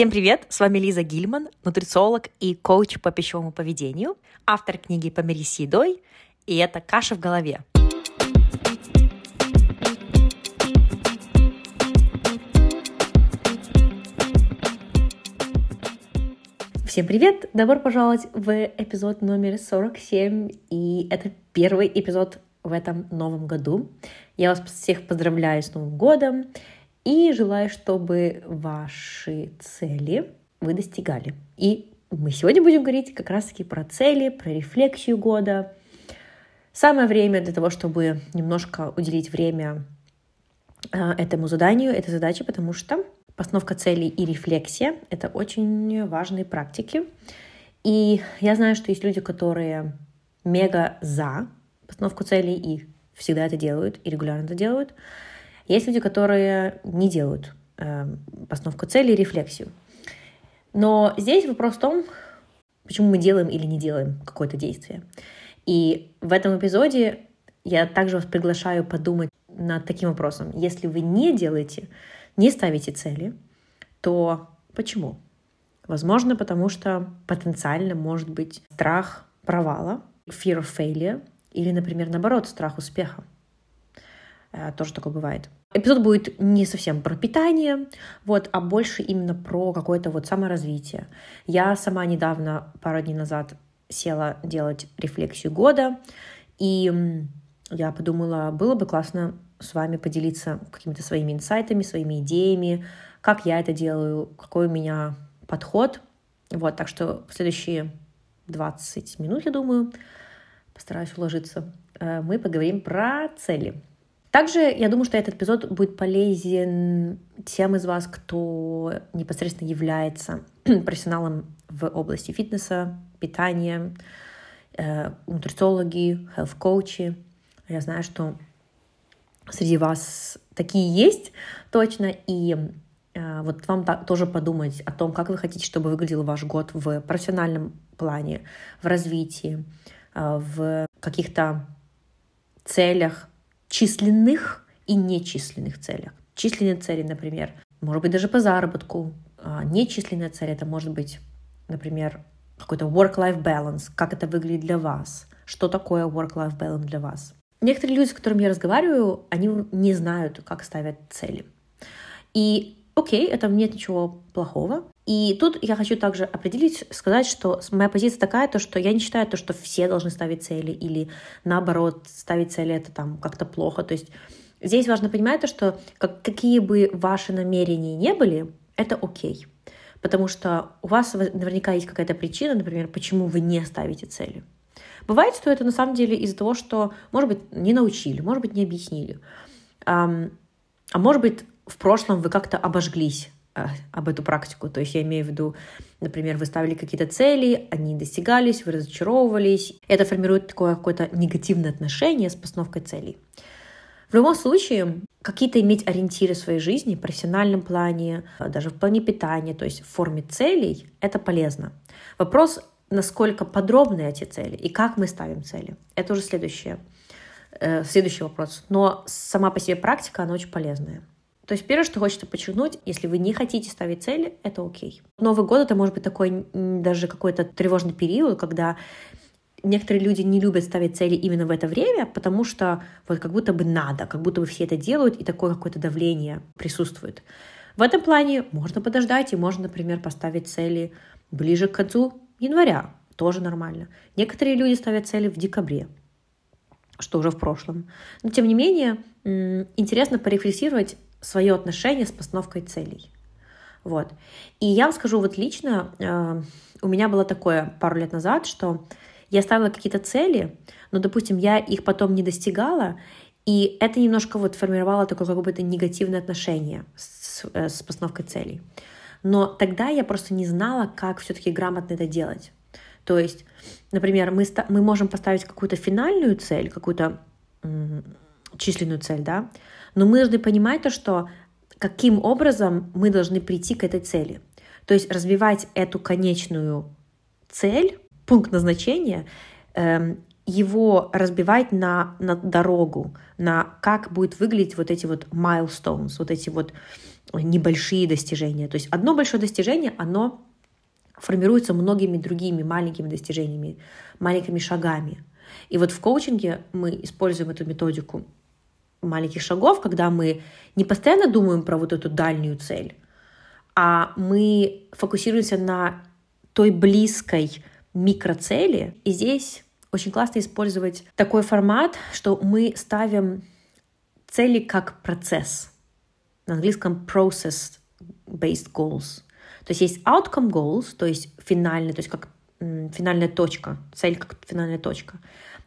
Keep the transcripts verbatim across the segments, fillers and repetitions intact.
Всем привет! С вами Лиза Гильман, нутрициолог и коуч по пищевому поведению, автор книги «Помирись с едой», и это «Каша в голове». Всем привет! Добро пожаловать в эпизод номер сорок семь, и это первый эпизод в этом новом году. Я вас всех поздравляю с Новым годом и желаю, чтобы ваши цели вы достигали. И мы сегодня будем говорить как раз-таки про цели, про рефлексию года. Самое время для того, чтобы немножко уделить время этому заданию, этой задаче, потому что постановка целей и рефлексия — это очень важные практики. И я знаю, что есть люди, которые мега за постановку целей и всегда это делают, и регулярно это делают. Есть люди, которые не делают э, постановку целей и рефлексию. Но здесь вопрос в том, почему мы делаем или не делаем какое-то действие. И в этом эпизоде я также вас приглашаю подумать над таким вопросом. Если вы не делаете, не ставите цели, то почему? Возможно, потому что потенциально может быть страх провала, fear of failure, или, например, наоборот, страх успеха. Тоже такое бывает. Эпизод будет не совсем про питание, вот, а больше именно про какое-то вот саморазвитие. Я сама недавно, пару дней назад, села делать рефлексию года, и я подумала, было бы классно с вами поделиться какими-то своими инсайтами, своими идеями, как я это делаю, какой у меня подход. Вот, так что в следующие двадцать минут, я думаю, постараюсь уложиться, мы поговорим про цели. Также я думаю, что этот эпизод будет полезен тем из вас, кто непосредственно является профессионалом в области фитнеса, питания, нутрициологи, health-коучи. Я знаю, что среди вас такие есть точно, и э, вот вам так, тоже подумать о том, как вы хотите, чтобы выглядел ваш год в профессиональном плане, в развитии, э, в каких-то целях, численных и нечисленных целях. Численные цели, например, может быть, даже по заработку. А нечисленная цель — это может быть, например, какой-то work-life balance, как это выглядит для вас, что такое work-life balance для вас. Некоторые люди, с которыми я разговариваю, они не знают, как ставят цели. И окей, в этом нет ничего плохого. И тут я хочу также определить, сказать, что моя позиция такая, то, что я не считаю, то, что все должны ставить цели, или наоборот, ставить цели — это там как-то плохо. То есть здесь важно понимать то, что как, какие бы ваши намерения ни были, это окей. Потому что у вас наверняка есть какая-то причина, например, почему вы не ставите цели. Бывает, что это на самом деле из-за того, что, может быть, не научили, может быть, не объяснили. А, а может быть, в прошлом вы как-то обожглись а, об эту практику. То есть я имею в виду, например, вы ставили какие-то цели, они достигались, вы разочаровывались. Это формирует такое какое-то негативное отношение с постановкой целей. В любом случае, какие-то иметь ориентиры в своей жизни, в профессиональном плане, даже в плане питания, то есть в форме целей, это полезно. Вопрос, насколько подробны эти цели и как мы ставим цели. Это уже следующее, э, следующий вопрос. Но сама по себе практика, она очень полезная. То есть первое, что хочется подчеркнуть, если вы не хотите ставить цели, это окей. Новый год — это может быть такой даже какой-то тревожный период, когда некоторые люди не любят ставить цели именно в это время, потому что вот как будто бы надо, как будто бы все это делают, и такое какое-то давление присутствует. В этом плане можно подождать, и можно, например, поставить цели ближе к концу января, тоже нормально. Некоторые люди ставят цели в декабре, что уже в прошлом. Но, тем не менее, интересно порефлексировать свое отношение с постановкой целей. Вот. И я вам скажу, вот лично у меня было такое пару лет назад, что я ставила какие-то цели, но, допустим, я их потом не достигала, и это немножко вот формировало такое как бы негативное отношение с, с постановкой целей. Но тогда я просто не знала, как все-таки грамотно это делать. То есть, например, мы, ста- мы можем поставить какую-то финальную цель, какую-то м- численную цель, да, но мы должны понимать то, что каким образом мы должны прийти к этой цели. То есть развивать эту конечную цель, пункт назначения, э- его разбивать на, на дорогу, на как будет выглядеть вот эти вот milestones, вот эти вот небольшие достижения. То есть одно большое достижение, оно формируется многими другими маленькими достижениями, маленькими шагами. И вот в коучинге мы используем эту методику маленьких шагов, когда мы не постоянно думаем про вот эту дальнюю цель, а мы фокусируемся на той близкой микроцели. И здесь очень классно использовать такой формат, что мы ставим цели как процесс. На английском process-based goals. То есть есть outcome goals, то есть финальная, то есть как м, финальная точка, цель как финальная точка.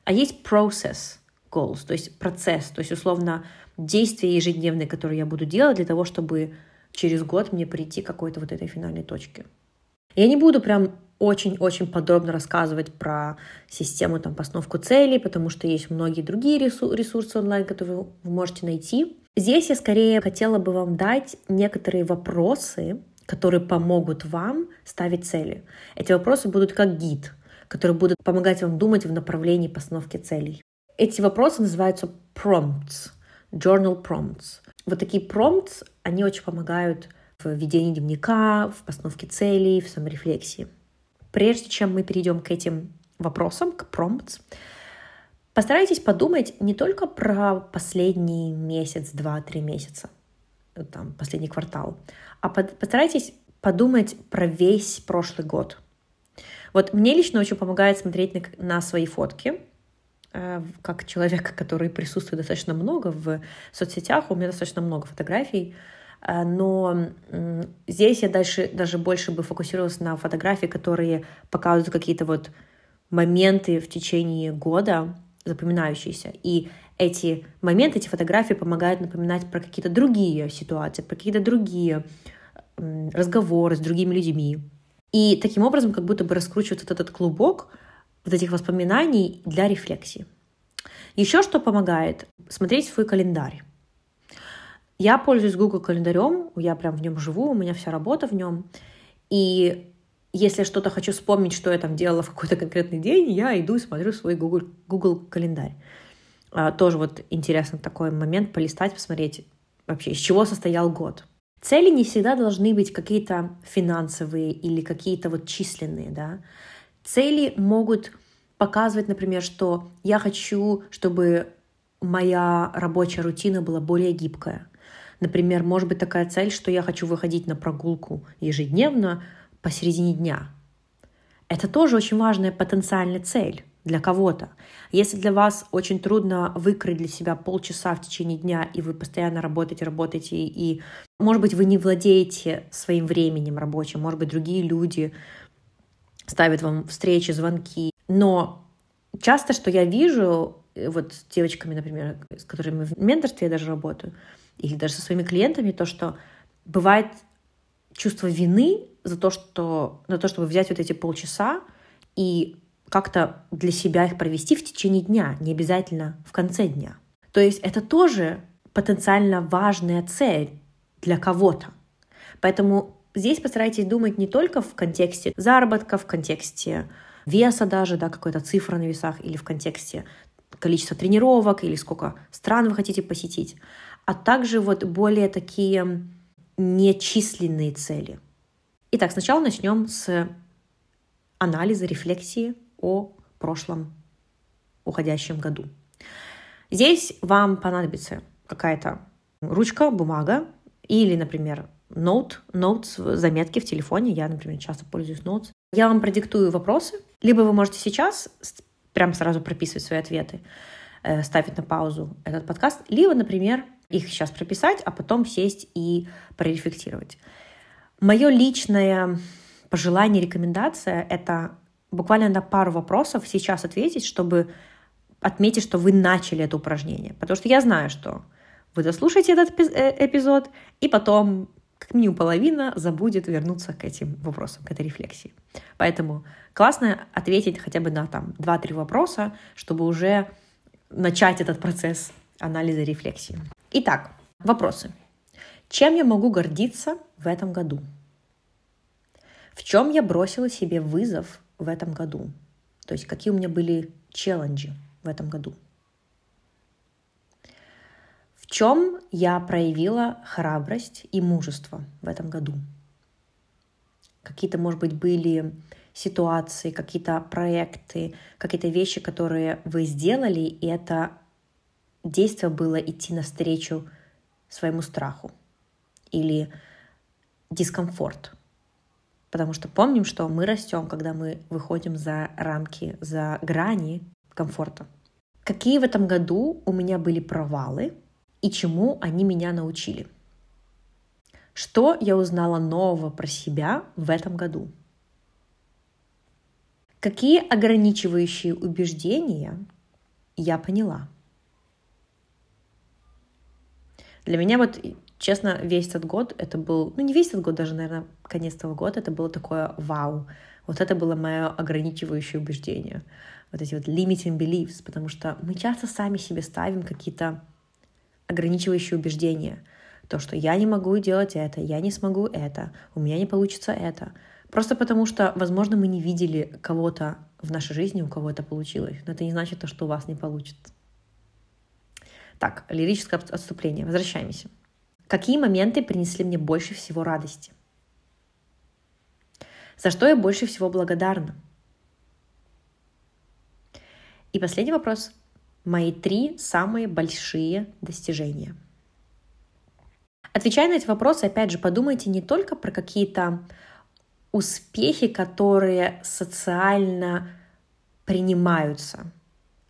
А есть process goals, то есть процесс, то есть условно действия ежедневные, которые я буду делать для того, чтобы через год мне прийти к какой-то вот этой финальной точке. Я не буду прям очень-очень подробно рассказывать про систему, там, постановку целей, потому что есть многие другие ресурсы онлайн, которые вы можете найти. Здесь я скорее хотела бы вам дать некоторые вопросы, которые помогут вам ставить цели. Эти вопросы будут как гид, которые будут помогать вам думать в направлении постановки целей. Эти вопросы называются prompts, journal prompts. Вот такие prompts, они очень помогают в ведении дневника, в постановке целей, в саморефлексии. Прежде чем мы перейдем к этим вопросам, к prompts, постарайтесь подумать не только про последний месяц, два, три месяца, там, последний квартал, а под, постарайтесь подумать про весь прошлый год. Вот мне лично очень помогает смотреть на, на свои фотки, как человек, который присутствует достаточно много в соцсетях, у меня достаточно много фотографий, но здесь я дальше, даже больше бы фокусировалась на фотографии, которые показывают какие-то вот моменты в течение года, запоминающиеся. И эти моменты, эти фотографии помогают напоминать про какие-то другие ситуации, про какие-то другие разговоры с другими людьми. И таким образом как будто бы раскручивается вот этот клубок вот этих воспоминаний для рефлексии. Еще что помогает — смотреть свой календарь. Я пользуюсь Google календарем, я прям в нем живу, у меня вся работа в нем. И если я что-то хочу вспомнить, что я там делала в какой-то конкретный день, я иду и смотрю свой Google, Google календарь. А, тоже вот интересно такой момент полистать, посмотреть вообще, из чего состоял год. Цели не всегда должны быть какие-то финансовые или какие-то вот численные, да. Цели могут показывать, например, что я хочу, чтобы моя рабочая рутина была более гибкая. Например, может быть такая цель, что я хочу выходить на прогулку ежедневно посередине дня. Это тоже очень важная потенциальная цель для кого-то. Если для вас очень трудно выкроить для себя полчаса в течение дня, и вы постоянно работаете, работаете, и, может быть, вы не владеете своим временем рабочим, может быть, другие люди ставят вам встречи, звонки. Но часто, что я вижу, вот с девочками, например, с которыми в менторстве я даже работаю, или даже со своими клиентами, то, что бывает чувство вины за то, что, за то, чтобы взять вот эти полчаса и как-то для себя их провести в течение дня, не обязательно в конце дня. То есть это тоже потенциально важная цель для кого-то. Поэтому здесь постарайтесь думать не только в контексте заработка, в контексте веса даже, да, какой-то цифры на весах, или в контексте количества тренировок, или сколько стран вы хотите посетить, а также вот более такие нечисленные цели. Итак, сначала начнем с анализа, рефлексии о прошлом уходящем году. Здесь вам понадобится какая-то ручка, бумага или, например, ноут, notes, заметки в телефоне. Я, например, часто пользуюсь notes. Я вам продиктую вопросы, либо вы можете сейчас прям сразу прописывать свои ответы, ставить на паузу этот подкаст, либо, например, их сейчас прописать, а потом сесть и прорефлексировать. Мое личное пожелание, рекомендация — это буквально на пару вопросов сейчас ответить, чтобы отметить, что вы начали это упражнение. Потому что я знаю, что вы дослушаете этот эпизод, и потом как минимум половина забудет вернуться к этим вопросам, к этой рефлексии. Поэтому классно ответить хотя бы на там, два-три вопроса, чтобы уже начать этот процесс анализа и рефлексии. Итак, вопросы. Чем я могу гордиться в этом году? В чем я бросила себе вызов в этом году? То есть какие у меня были челленджи в этом году? В В чем я проявила храбрость и мужество в этом году? Какие-то, может быть, были ситуации, какие-то проекты, какие-то вещи, которые вы сделали, и это действие было идти навстречу своему страху или дискомфорт. Потому что помним, что мы растем, когда мы выходим за рамки, за грани комфорта. Какие в этом году у меня были провалы? И чему они меня научили? Что я узнала нового про себя в этом году? Какие ограничивающие убеждения я поняла? Для меня вот, честно, весь этот год, это был, ну не весь этот год, даже, наверное, конец того года, это было такое вау. Вот это было мое ограничивающее убеждение. Вот эти вот limiting beliefs, потому что мы часто сами себе ставим какие-то ограничивающие убеждения. То, что я не могу делать это, я не смогу это, у меня не получится это. Просто потому что, возможно, мы не видели кого-то в нашей жизни, у кого это получилось. Но это не значит, что у вас не получится. Так, лирическое отступление. Возвращаемся. Какие моменты принесли мне больше всего радости? За что я больше всего благодарна? И последний вопрос. Мои три самые большие достижения. Отвечая на эти вопросы, опять же, подумайте не только про какие-то успехи, которые социально принимаются,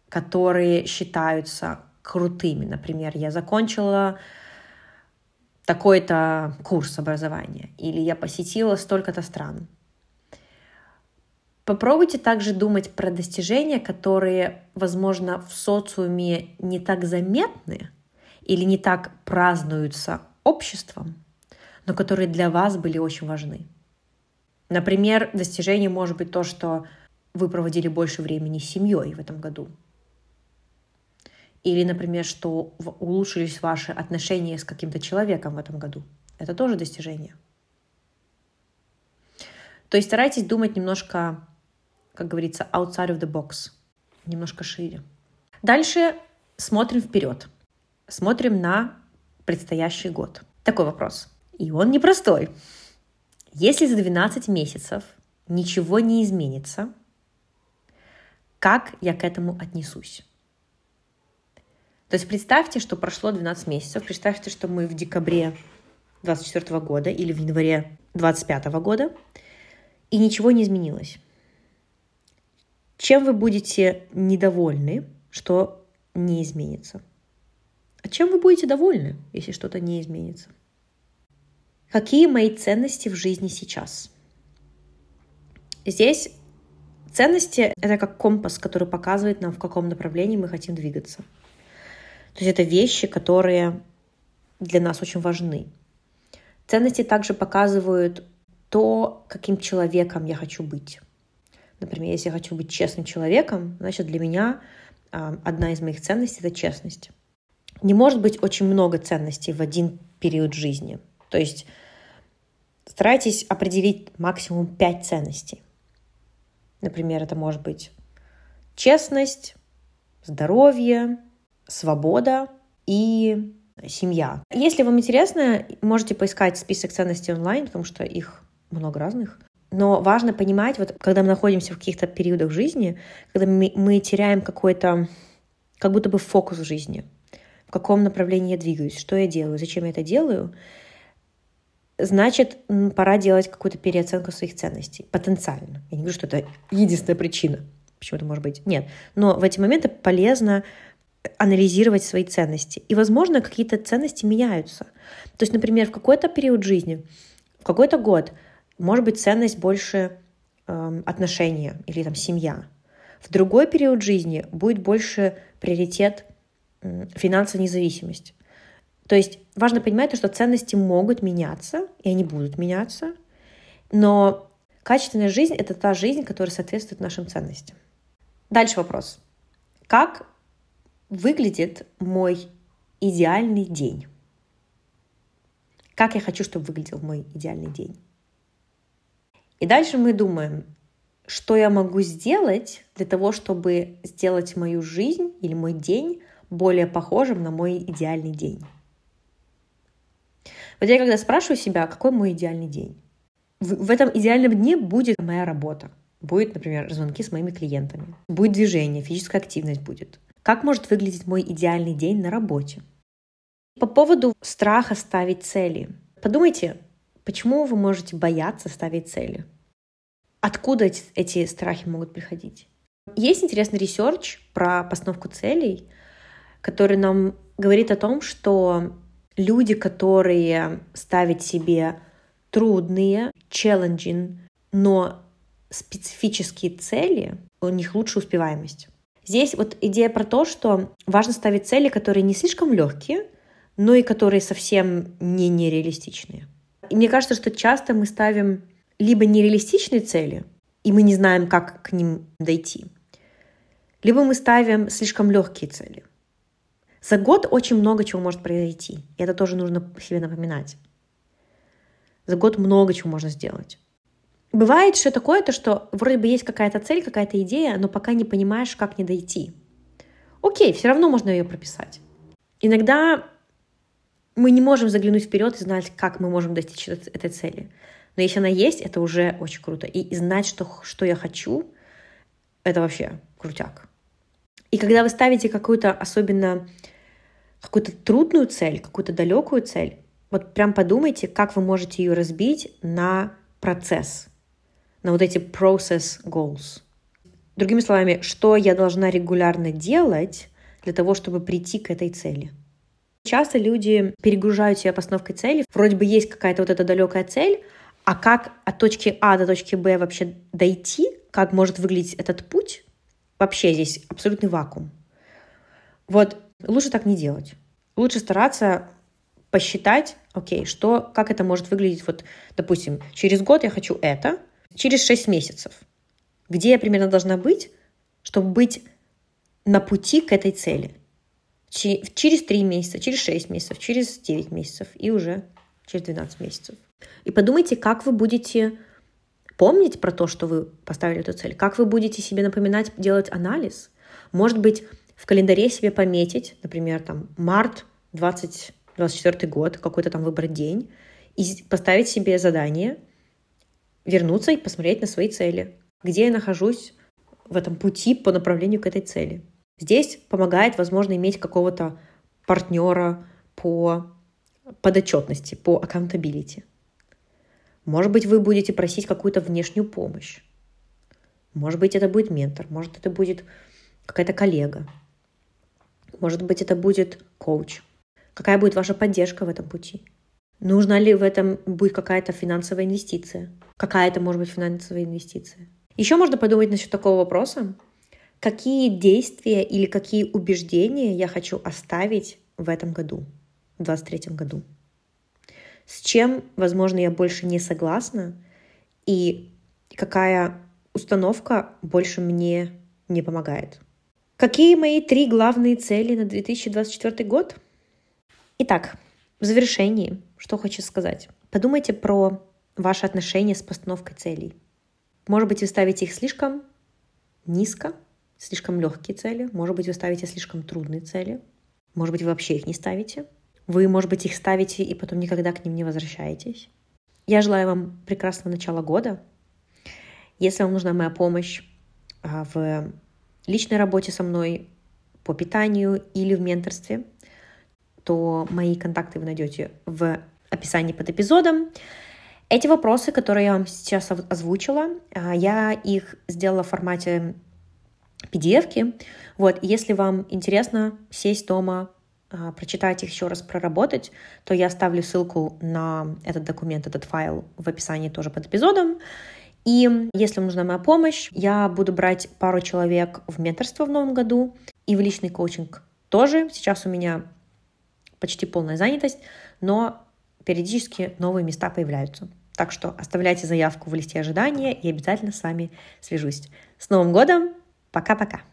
которые считаются крутыми. Например, я закончила такой-то курс образования, или я посетила столько-то стран. Попробуйте также думать про достижения, которые, возможно, в социуме не так заметны или не так празднуются обществом, но которые для вас были очень важны. Например, достижение может быть то, что вы проводили больше времени с семьей в этом году. Или, например, что улучшились ваши отношения с каким-то человеком в этом году. Это тоже достижение. То есть старайтесь думать немножко, как говорится, outside of the box, немножко шире. Дальше смотрим вперед, смотрим на предстоящий год. Такой вопрос, и он непростой. Если за двенадцать месяцев ничего не изменится, как я к этому отнесусь? То есть представьте, что прошло двенадцать месяцев, представьте, что мы в декабре двадцать четвёртого года или в январе двадцать пятого года, и ничего не изменилось. Чем вы будете недовольны, что не изменится? А чем вы будете довольны, если что-то не изменится? Какие мои ценности в жизни сейчас? Здесь ценности — это как компас, который показывает нам, в каком направлении мы хотим двигаться. То есть это вещи, которые для нас очень важны. Ценности также показывают то, каким человеком я хочу быть. Например, если я хочу быть честным человеком, значит, для меня одна из моих ценностей — это честность. Не может быть очень много ценностей в один период жизни. То есть старайтесь определить максимум пять ценностей. Например, это может быть честность, здоровье, свобода и семья. Если вам интересно, можете поискать список ценностей онлайн, потому что их много разных. Но важно понимать, вот когда мы находимся в каких-то периодах жизни, когда мы, мы теряем какой-то, как будто бы фокус в жизни, в каком направлении я двигаюсь, что я делаю, зачем я это делаю, значит, пора делать какую-то переоценку своих ценностей, потенциально. Я не говорю, что это единственная причина, почему это может быть. Нет. Но в эти моменты полезно анализировать свои ценности. И, возможно, какие-то ценности меняются. То есть, например, в какой-то период жизни, в какой-то год, может быть, ценность больше э, отношения или там семья. В другой период жизни будет больше приоритет э, финансовая независимость. То есть важно понимать, что ценности могут меняться, и они будут меняться, но качественная жизнь — это та жизнь, которая соответствует нашим ценностям. Дальше вопрос. Как выглядит мой идеальный день? Как я хочу, чтобы выглядел мой идеальный день? И дальше мы думаем, что я могу сделать для того, чтобы сделать мою жизнь или мой день более похожим на мой идеальный день. Вот я когда спрашиваю себя, какой мой идеальный день, в, в этом идеальном дне будет моя работа, будет, например, звонки с моими клиентами, будет движение, физическая активность будет. Как может выглядеть мой идеальный день на работе? По поводу страха ставить цели. Подумайте, почему вы можете бояться ставить цели? Откуда эти, эти страхи могут приходить? Есть интересный ресерч про постановку целей, который нам говорит о том, что люди, которые ставят себе трудные, challenging, но специфические цели, у них лучше успеваемость. Здесь вот идея про то, что важно ставить цели, которые не слишком легкие, но и которые совсем не нереалистичные. И мне кажется, что часто мы ставим либо нереалистичные цели, и мы не знаем, как к ним дойти, либо мы ставим слишком легкие цели. За год очень много чего может произойти, и это тоже нужно себе напоминать. За год много чего можно сделать. Бывает еще такое, то, что вроде бы есть какая-то цель, какая-то идея, но пока не понимаешь, как к ней дойти. Окей, все равно можно ее прописать. Иногда мы не можем заглянуть вперед и знать, как мы можем достичь этой цели. Но если она есть, это уже очень круто. И, и знать, что, что я хочу, это вообще крутяк. И когда вы ставите какую-то особенно какую-то трудную цель, какую-то далекую цель, вот прям подумайте, как вы можете ее разбить на процесс, на вот эти process goals. Другими словами, что я должна регулярно делать для того, чтобы прийти к этой цели. Часто люди перегружают себя постановкой цели. Вроде бы есть какая-то вот эта далекая цель, а как от точки А до точки Б вообще дойти, как может выглядеть этот путь, вообще здесь абсолютный вакуум. Вот лучше так не делать. Лучше стараться посчитать, окей, что, как это может выглядеть, вот, допустим, через год я хочу это, через шесть месяцев. Где я примерно должна быть, чтобы быть на пути к этой цели? Через три месяца, через шесть месяцев, через девять месяцев и уже через двенадцать месяцев. И подумайте, как вы будете помнить про то, что вы поставили эту цель, как вы будете себе напоминать, делать анализ. Может быть, в календаре себе пометить, например, там, март двадцать двадцать четвёртый год, какой-то там выбрать день, и поставить себе задание вернуться и посмотреть на свои цели, где я нахожусь в этом пути по направлению к этой цели. Здесь помогает, возможно, иметь какого-то партнера по подотчетности, по accountability. Может быть, вы будете просить какую-то внешнюю помощь. Может быть, это будет ментор, может, это будет какая-то коллега, может быть, это будет коуч. Какая будет ваша поддержка в этом пути? Нужна ли в этом будет какая-то финансовая инвестиция? Какая это может быть финансовая инвестиция? Еще можно подумать насчет такого вопроса. Какие действия или какие убеждения я хочу оставить в этом году, в двадцать третьем году? С чем, возможно, я больше не согласна? И какая установка больше мне не помогает? Какие мои три главные цели на две тысячи двадцать четвёртый год? Итак, в завершении, что хочу сказать. Подумайте про ваши отношения с постановкой целей. Может быть, вы ставите их слишком низко, слишком легкие цели. Может быть, вы ставите слишком трудные цели. Может быть, вы вообще их не ставите. Вы, может быть, их ставите и потом никогда к ним не возвращаетесь. Я желаю вам прекрасного начала года. Если вам нужна моя помощь в личной работе со мной, по питанию или в менторстве, то мои контакты вы найдете в описании под эпизодом. Эти вопросы, которые я вам сейчас озвучила, я их сделала в формате пи ди эф-ки. Вот, если вам интересно сесть дома, а, прочитать их еще раз, проработать, то я ставлю ссылку на этот документ, этот файл в описании тоже под эпизодом. И если вам нужна моя помощь, я буду брать пару человек в менторство в новом году и в личный коучинг тоже. Сейчас у меня почти полная занятость, но периодически новые места появляются. Так что оставляйте заявку в листе ожидания и обязательно с вами свяжусь. С Новым годом! Пока-пока.